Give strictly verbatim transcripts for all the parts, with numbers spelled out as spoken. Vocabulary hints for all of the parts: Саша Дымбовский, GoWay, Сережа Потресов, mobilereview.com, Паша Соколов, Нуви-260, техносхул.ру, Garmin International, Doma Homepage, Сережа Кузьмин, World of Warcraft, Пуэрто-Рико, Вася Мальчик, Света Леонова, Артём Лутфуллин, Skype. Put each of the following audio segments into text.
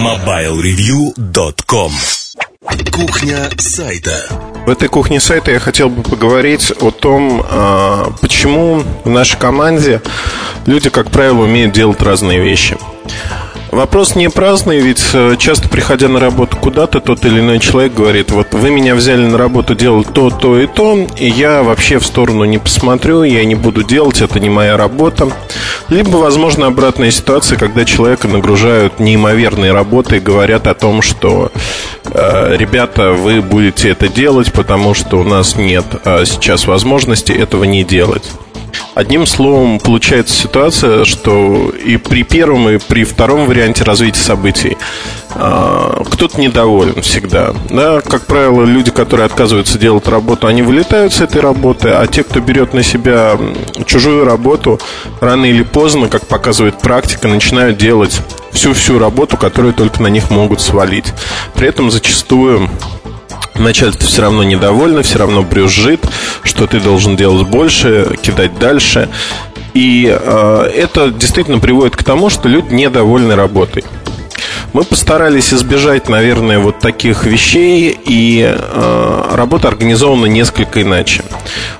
мобайл ревью точка ком. Кухня сайта. В этой кухне сайта я хотел бы поговорить о том, почему в нашей команде люди, как правило, умеют делать разные вещи. Вопрос не праздный, ведь часто, приходя на работу куда-то, тот или иной человек говорит: вот вы меня взяли на работу делать то, то и то, и я вообще в сторону не посмотрю, я не буду делать, это не моя работа. Либо, возможно, обратная ситуация, когда человека нагружают неимоверной работой и говорят о том, что ребята, вы будете это делать, потому что у нас нет сейчас возможности этого не делать. Одним словом, получается ситуация, что и при первом, и при втором варианте развития событий кто-то недоволен всегда, да? Как правило, люди, которые отказываются делать работу, они вылетают с этой работы, а те, кто берет на себя чужую работу, рано или поздно, как показывает практика, начинают делать всю-всю работу, которую только на них могут свалить. При этом зачастую начальство все равно недовольно, все равно брюзжит, что ты должен делать больше, кидать дальше. И э, это действительно приводит к тому, что люди недовольны работой. Мы постарались избежать, наверное, вот таких вещей, и э, работа организована несколько иначе.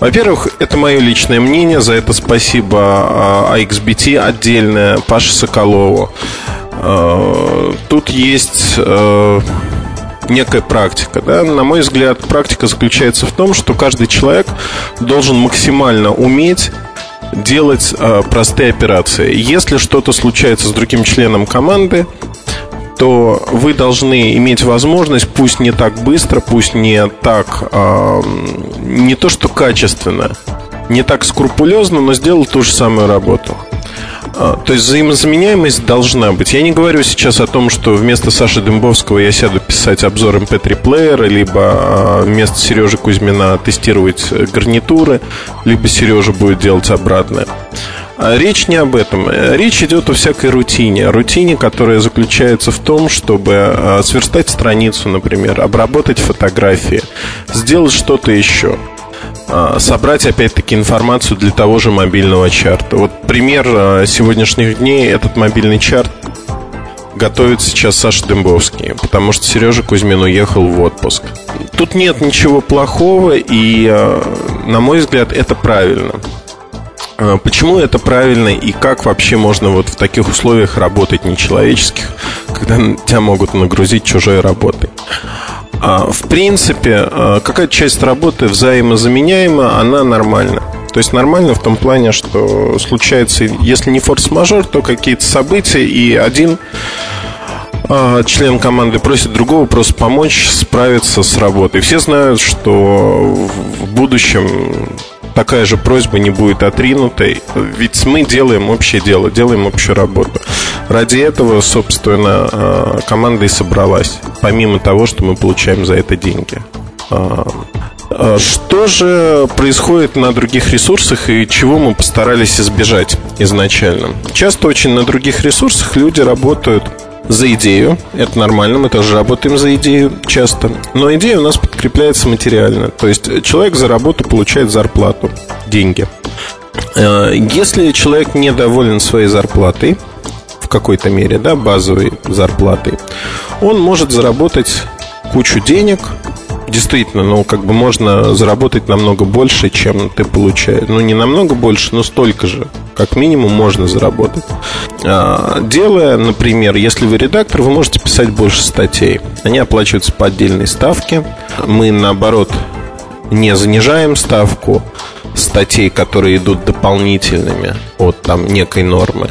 Во-первых, это мое личное мнение, за это спасибо э, эй икс би ти отдельное, Паше Соколову. Э, тут есть... Э, некая практика, да? На мой взгляд, практика заключается в том, что каждый человек должен максимально уметь делать э, простые операции. Если что-то случается с другим членом команды, то вы должны иметь возможность, пусть не так быстро, пусть не так, э, не то что качественно, не так скрупулезно, но сделать ту же самую работу. То есть взаимозаменяемость должна быть. Я не говорю сейчас о том, что вместо Саши Дымбовского я сяду писать обзор эм пэ три плеера, либо вместо Сережи Кузьмина тестировать гарнитуры, либо Сережа будет делать обратное. Речь не об этом. Речь идет о всякой рутине. Рутине, которая заключается в том, чтобы сверстать страницу, например, обработать фотографии, сделать что-то еще, собрать, опять-таки, информацию для того же мобильного чарта. Вот пример сегодняшних дней. Этот мобильный чарт готовит сейчас Саша Дымбовский, потому что Сережа Кузьмин уехал в отпуск. Тут нет ничего плохого, и, на мой взгляд, это правильно. Почему это правильно и как вообще можно вот в таких условиях работать нечеловеческих, когда тебя могут нагрузить чужой работой? В принципе, какая-то часть работы взаимозаменяема, она нормальна. То есть нормально в том плане, что случается, если не форс-мажор, то какие-то события, и один член команды просит другого просто помочь справиться с работой. Все знают, что в будущем такая же просьба не будет отринутой, ведь мы делаем общее дело, делаем общую работу. Ради этого, собственно, команда и собралась, помимо того, что мы получаем за это деньги. Что же происходит на других ресурсах и чего мы постарались избежать изначально? Часто очень на других ресурсах люди работают за идею. Это нормально, мы тоже работаем за идею часто. Но идея у нас подкрепляется материально. То есть человек за работу получает зарплату, деньги. Если человек недоволен своей зарплатой, в какой-то мере, да, базовой зарплатой, он может заработать кучу денег. Действительно, ну, как бы можно заработать намного больше, чем ты получаешь. Ну, не намного больше, но столько же, как минимум, можно заработать. Делая, например, если вы редактор, вы можете писать больше статей. Они оплачиваются по отдельной ставке. Мы, наоборот, не занижаем ставку статей, которые идут дополнительными от там некой нормы,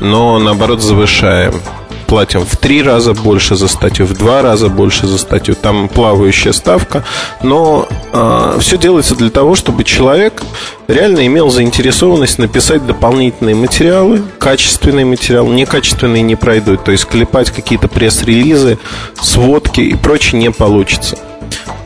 но, наоборот, завышаем. Платим в три раза больше за статью, в два раза больше за статью. Там плавающая ставка. Но э, все делается для того, чтобы человек реально имел заинтересованность написать дополнительные материалы. Качественный материал, некачественные не пройдут. То есть клепать какие-то пресс-релизы, сводки и прочее не получится.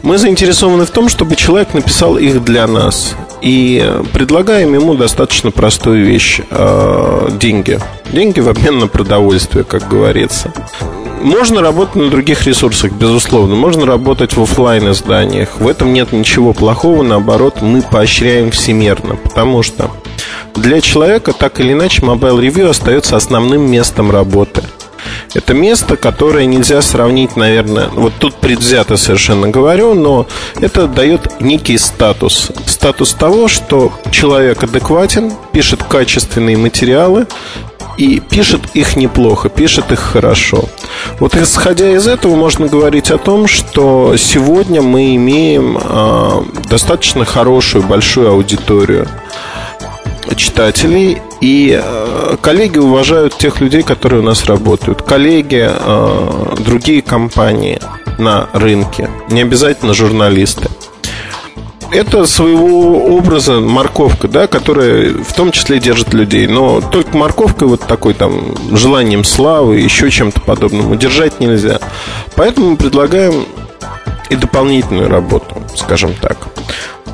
Мы заинтересованы в том, чтобы человек написал их для нас, и предлагаем ему достаточно простую вещь – деньги. Деньги в обмен на продовольствие, как говорится. Можно работать на других ресурсах, безусловно. Можно работать в офлайн-изданиях. В этом нет ничего плохого. Наоборот, мы поощряем всемерно, потому что для человека, так или иначе, Mobile Review остается основным местом работы. Это место, которое нельзя сравнить, наверное. Вот тут предвзято совершенно говорю, но это дает некий статус. Статус того, что человек адекватен, пишет качественные материалы и пишет их неплохо, пишет их хорошо. Вот исходя из этого можно говорить о том, что сегодня мы имеем э, достаточно хорошую, большую аудиторию читателей. И э, коллеги уважают тех людей, которые у нас работают. Коллеги, э, другие компании на рынке, не обязательно журналисты. Это своего образа морковка, да, которая в том числе держит людей. Но только морковкой вот такой там желанием славы, еще чем-то подобным удержать нельзя. Поэтому мы предлагаем и дополнительную работу, скажем так.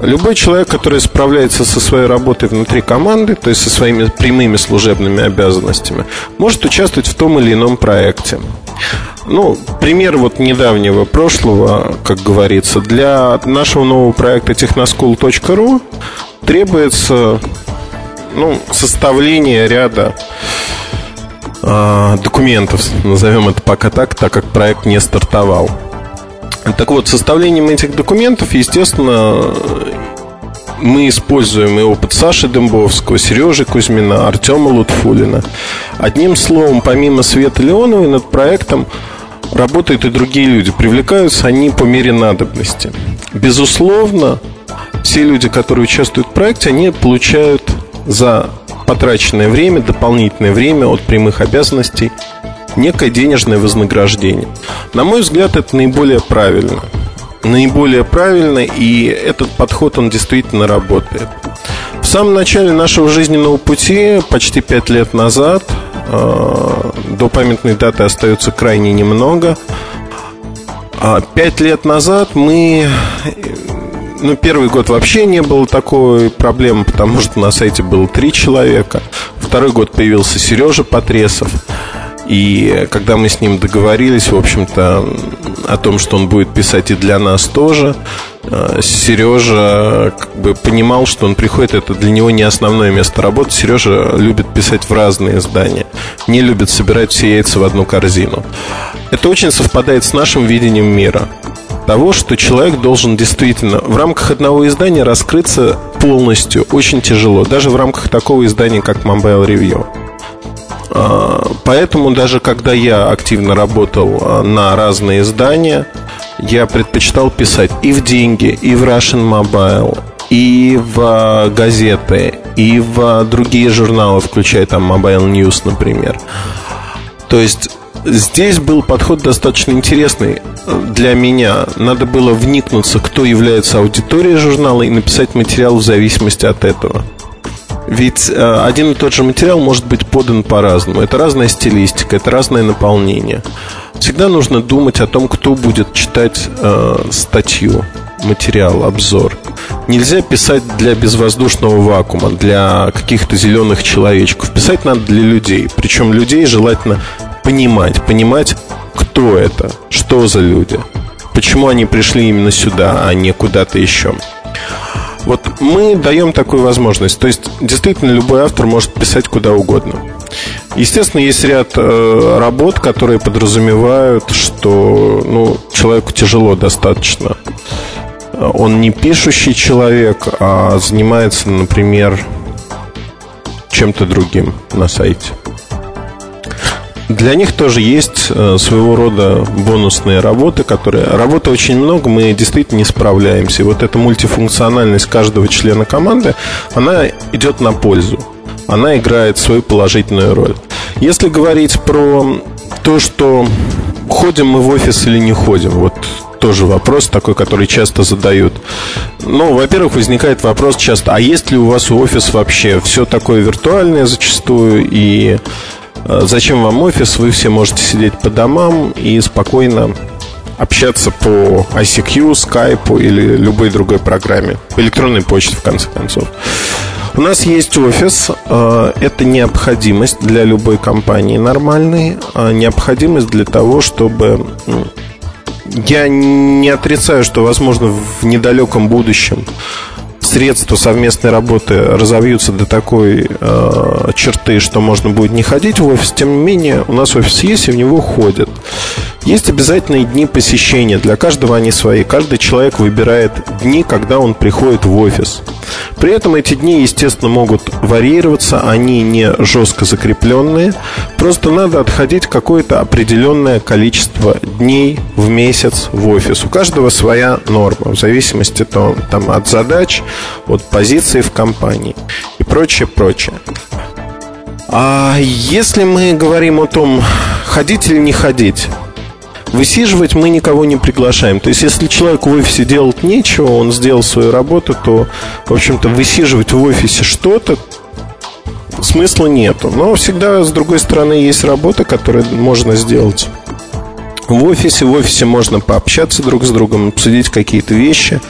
Любой человек, который справляется со своей работой внутри команды, то есть со своими прямыми служебными обязанностями, может участвовать в том или ином проекте. Ну, пример вот недавнего прошлого, как говорится. Для нашего нового проекта техносхул точка ру требуется, ну, составление ряда э, документов, назовем это пока так, так как проект не стартовал. Так вот, составлением этих документов, естественно, мы используем и опыт Саши Дымбовского, Сережи Кузьмина, Артёма Лутфуллина. Одним словом, помимо Светы Леоновой, над проектом работают и другие люди. Привлекаются они по мере надобности. Безусловно, все люди, которые участвуют в проекте, они получают за потраченное время, дополнительное время от прямых обязанностей некое денежное вознаграждение. На мой взгляд, это наиболее правильно. Наиболее правильно, и этот подход, он действительно работает. В самом начале нашего жизненного пути, почти пять лет назад, э, до памятной даты остается крайне немного. пять лет назад мы... Ну, первый год вообще не было такой проблемы, потому что на сайте было три человека. Второй год появился Сережа Потресов. И когда мы с ним договорились, в общем-то, о том, что он будет писать и для нас тоже, Сережа как бы понимал, что он приходит, это для него не основное место работы. Сережа любит писать в разные издания, не любит собирать все яйца в одну корзину. Это очень совпадает с нашим видением мира, того, что человек должен действительно в рамках одного издания раскрыться полностью. Очень тяжело, даже в рамках такого издания, как Mobile Review. Поэтому даже когда я активно работал на разные издания, я предпочитал писать и в деньги, и в Russian Mobile, и в газеты, и в другие журналы, включая там Mobile News, например. То есть здесь был подход достаточно интересный для меня. Надо было вникнуться, кто является аудиторией журнала, и написать материал в зависимости от этого. Ведь один и тот же материал может быть подан по-разному. Это разная стилистика, это разное наполнение. Всегда нужно думать о том, кто будет читать э, статью, материал, обзор. Нельзя писать для безвоздушного вакуума, для каких-то зеленых человечков. Писать надо для людей. Причем людей желательно понимать. Понимать, кто это, что за люди, почему они пришли именно сюда, а не куда-то еще. Вот мы даем такую возможность. То есть, действительно, любой автор может писать куда угодно. Естественно, есть ряд э, работ, которые подразумевают, что, ну, человеку тяжело достаточно. Он не пишущий человек, а занимается, например, чем-то другим на сайте. Для них тоже есть э, своего рода бонусные работы, которые... Работы очень много, мы действительно не справляемся. И вот эта мультифункциональность каждого члена команды, она идет на пользу. Она играет свою положительную роль. Если говорить про то, что ходим мы в офис или не ходим, вот тоже вопрос такой, который часто задают. Ну, во-первых, возникает вопрос часто, а есть ли у вас офис вообще? Все такое виртуальное зачастую, и... Зачем вам офис? Вы все можете сидеть по домам и спокойно общаться по ай си кью, Skype или любой другой программе, электронной почте, в конце концов. У нас есть офис. Это необходимость для любой компании нормальной. Необходимость для того, чтобы... Я не отрицаю, что, возможно, в недалеком будущем средства совместной работы разовьются до такой э, черты, что можно будет не ходить в офис. Тем не менее, у нас офис есть, и в него ходят. Есть обязательные дни посещения. Для каждого они свои. Каждый человек выбирает дни, когда он приходит в офис. При этом эти дни, естественно, могут варьироваться. Они не жестко закрепленные. Просто надо отходить какое-то определенное количество дней в месяц в офис. У каждого своя норма, в зависимости там, там, от задач, от позиции в компании и прочее, прочее. А если мы говорим о том, ходить или не ходить, высиживать мы никого не приглашаем. То есть, если человек в офисе делать нечего, он сделал свою работу, то, в общем-то, высиживать в офисе что-то смысла нету. Но всегда, с другой стороны, есть работа, которую можно сделать в офисе. В офисе можно пообщаться друг с другом, обсудить какие-то вещи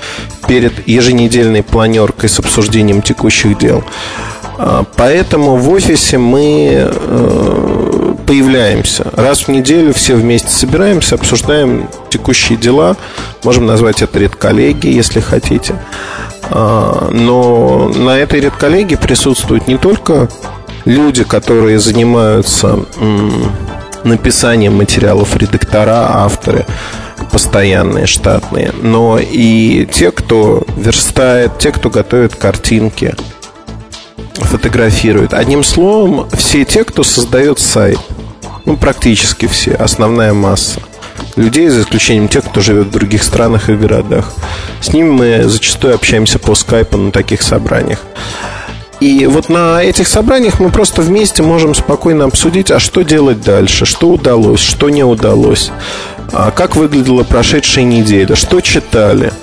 перед еженедельной планеркой с обсуждением текущих дел. Поэтому в офисе мы появляемся. Раз в неделю все вместе собираемся, обсуждаем текущие дела. Можем назвать это редколлегией, если хотите. Но на этой редколлегии присутствуют не только люди, которые занимаются написанием материалов, редактора, авторы постоянные, штатные, но и те, кто верстает, те, кто готовит картинки, фотографирует. Одним словом, все те, кто создает сайт. Ну, практически все, основная масса людей, за исключением тех, кто живет в других странах и городах. С ними мы зачастую общаемся по скайпу на таких собраниях. И вот на этих собраниях мы просто вместе можем спокойно обсудить, а что делать дальше, что удалось, что не удалось, как выглядела прошедшая неделя, что читали,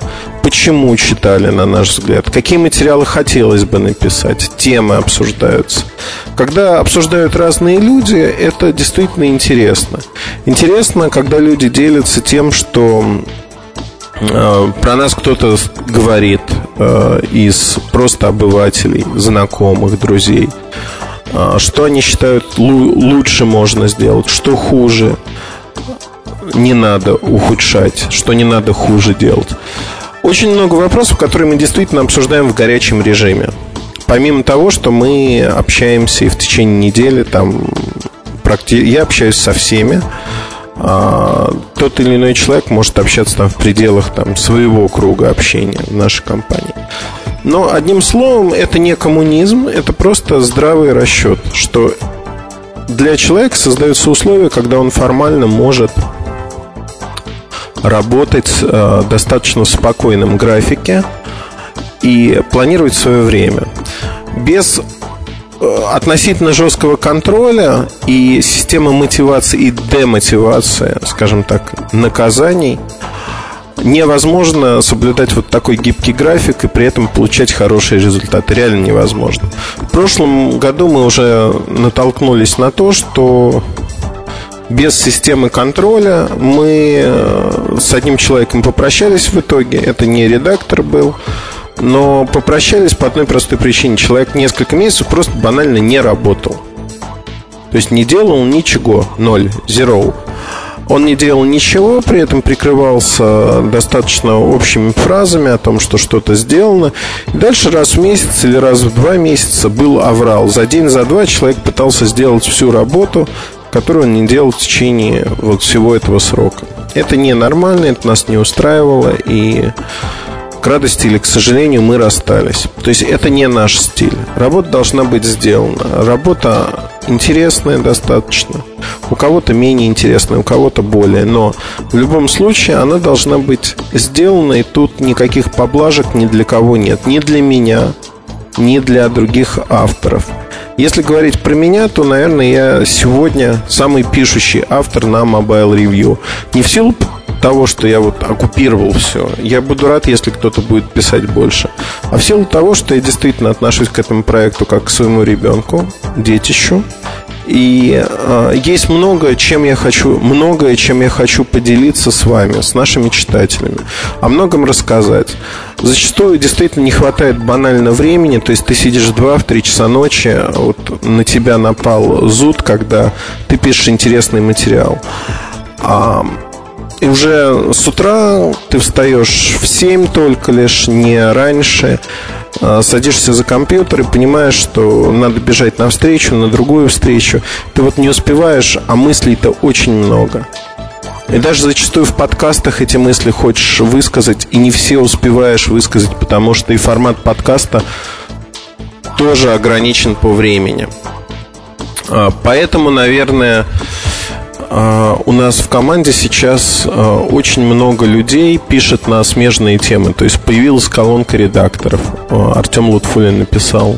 почему читали, на наш взгляд, какие материалы хотелось бы написать, темы обсуждаются. Когда обсуждают разные люди, это действительно интересно. Интересно, когда люди делятся тем, что про нас кто-то говорит из просто обывателей, знакомых, друзей. Что они считают лучше можно сделать, что хуже не надо ухудшать, что не надо хуже делать. Очень много вопросов, которые мы действительно обсуждаем в горячем режиме. Помимо того, что мы общаемся и в течение недели там, я общаюсь со всеми. А, тот или иной человек может общаться там в пределах там, своего круга общения в нашей компании. Но, одним словом, это не коммунизм, это просто здравый расчет, что для человека создаются условия, когда он формально может работать э, достаточно в спокойном графике и планировать свое время без относительно жесткого контроля и системы мотивации и демотивации, скажем так, наказаний. Невозможно соблюдать вот такой гибкий график и при этом получать хорошие результаты. Реально невозможно. В прошлом году мы уже натолкнулись на то, что без системы контроля мы с одним человеком попрощались в итоге. Это не редактор был, но попрощались по одной простой причине. Человек несколько месяцев просто банально не работал. То есть не делал ничего, ноль, zero. Он не делал ничего, при этом прикрывался достаточно общими фразами о том, что что-то сделано. И дальше раз в месяц или раз в два месяца был аврал. За день, за два человек пытался сделать всю работу, которую он не делал в течение вот всего этого срока. Это ненормально, это нас не устраивало. И к радости или к сожалению мы расстались. То есть это не наш стиль. Работа должна быть сделана. Работа интересная достаточно. У кого-то менее интересная, у кого-то более. Но в любом случае она должна быть сделана. И тут никаких поблажек ни для кого нет. Ни для меня, ни для других авторов. Если говорить про меня, то, наверное, я сегодня самый пишущий автор на Mobile Review. Не в силу того, что я вот оккупировал все. Я буду рад, если кто-то будет писать больше. А в силу того, что я действительно отношусь к этому проекту как к своему ребенку, детищу. И э, есть много, чем я хочу, многое, чем я хочу поделиться с вами, с нашими читателями. О многом рассказать. Зачастую действительно не хватает банально времени. То есть ты сидишь в два-три часа ночи, вот на тебя напал зуд, когда ты пишешь интересный материал. А... И уже с утра ты встаешь в семь только лишь, не раньше. садишься за компьютер и понимаешь, что надо бежать на встречу, на другую встречу. Ты вот не успеваешь, а мыслей-то очень много. И даже зачастую в подкастах эти мысли хочешь высказать, и не все успеваешь высказать, потому что и формат подкаста тоже ограничен по времени. Поэтому, наверное, у нас в команде сейчас очень много людей пишет на смежные темы. То есть появилась колонка редакторов. Артём Лутфуллин написал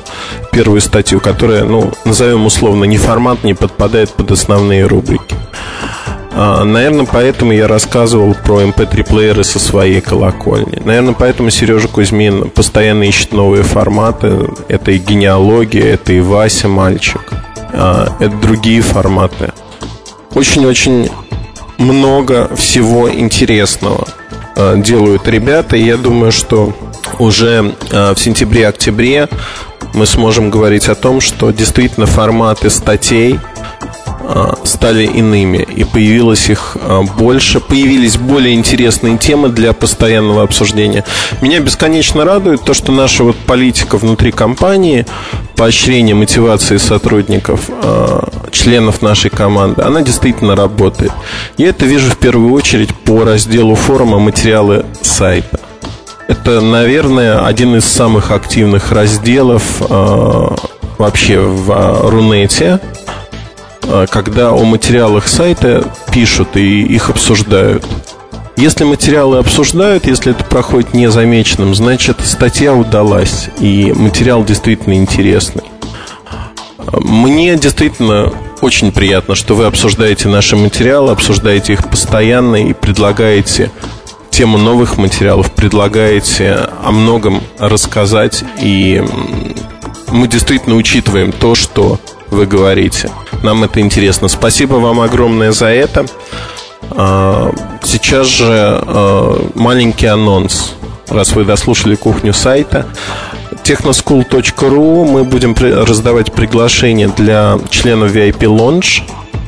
первую статью, которая, ну, назовем условно, не формат, не подпадает под основные рубрики. Наверное, поэтому я рассказывал про эм пэ три плееры со своей колокольни. Наверное, поэтому Сережа Кузьмин постоянно ищет новые форматы. Это и генеалогия, это и Вася Мальчик, это другие форматы. Очень-очень много всего интересного делают ребята. И я думаю, что уже в сентябре-октябре мы сможем говорить о том, что действительно форматы статей стали иными, и появилось их больше, появились более интересные темы для постоянного обсуждения. Меня бесконечно радует то, что наша вот политика внутри компании, поощрение мотивации сотрудников, членов нашей команды, она действительно работает. Я это вижу в первую очередь по разделу форума «Материалы сайта». Это, наверное, один из самых активных разделов вообще в Рунете, когда о материалах сайта пишут и их обсуждают. Если материалы обсуждают, если это проходит незамеченным, значит, статья удалась, и материал действительно интересный. Мне действительно очень приятно, что вы обсуждаете наши материалы, обсуждаете их постоянно и предлагаете тему новых материалов, предлагаете о многом рассказать, и мы действительно учитываем то, что вы говорите. Нам это интересно. Спасибо вам огромное за это. Сейчас же маленький анонс. Раз вы дослушали кухню сайта, техносхул точка ру, мы будем раздавать приглашения для членов ви ай пи Lounge,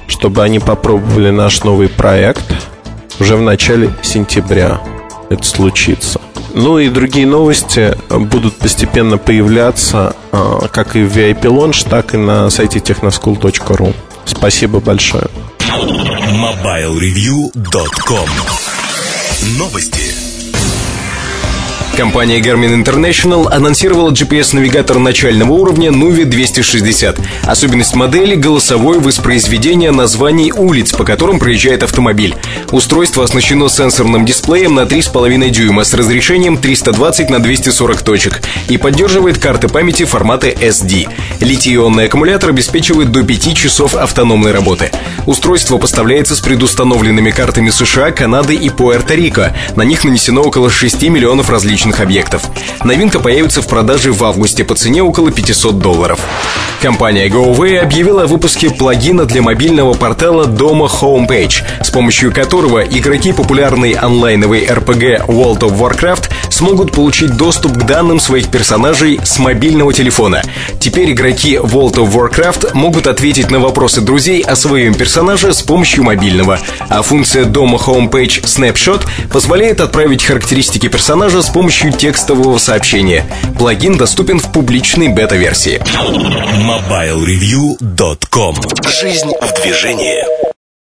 чтобы они попробовали наш новый проект уже в начале сентября. Это случится. Ну и другие новости будут постепенно появляться как и в ви ай пи Lounge, так и на сайте техносхул точка ру. Спасибо большое. мобайл ревью точка ком. Новости. Компания Garmin International анонсировала джи пи эс-навигатор начального уровня Нуви двести шестьдесят. Особенность модели – голосовое воспроизведение названий улиц, по которым проезжает автомобиль. Устройство оснащено сенсорным дисплеем на три и пять дюйма с разрешением триста двадцать на двести сорок точек и поддерживает карты памяти формата эс ди. Литий-ионный аккумулятор обеспечивает до пяти часов автономной работы. Устройство поставляется с предустановленными картами США, Канады и Пуэрто-Рико. На них нанесено около шести миллионов различных объектов. Новинка появится в продаже в августе по цене около пятисот долларов. Компания GoWay объявила о выпуске плагина для мобильного портала Doma Homepage, с помощью которого игроки популярной онлайновой эр пи джи World of Warcraft смогут получить доступ к данным своих персонажей с мобильного телефона. Теперь игроки World of Warcraft могут ответить на вопросы друзей о своем персонаже с помощью мобильного, а функция Doma Homepage Snapshot позволяет отправить характеристики персонажа с помощью С помощью текстового сообщения. Плагин доступен в публичной бета-версии. мобайл ревью точка ком. Жизнь в движении.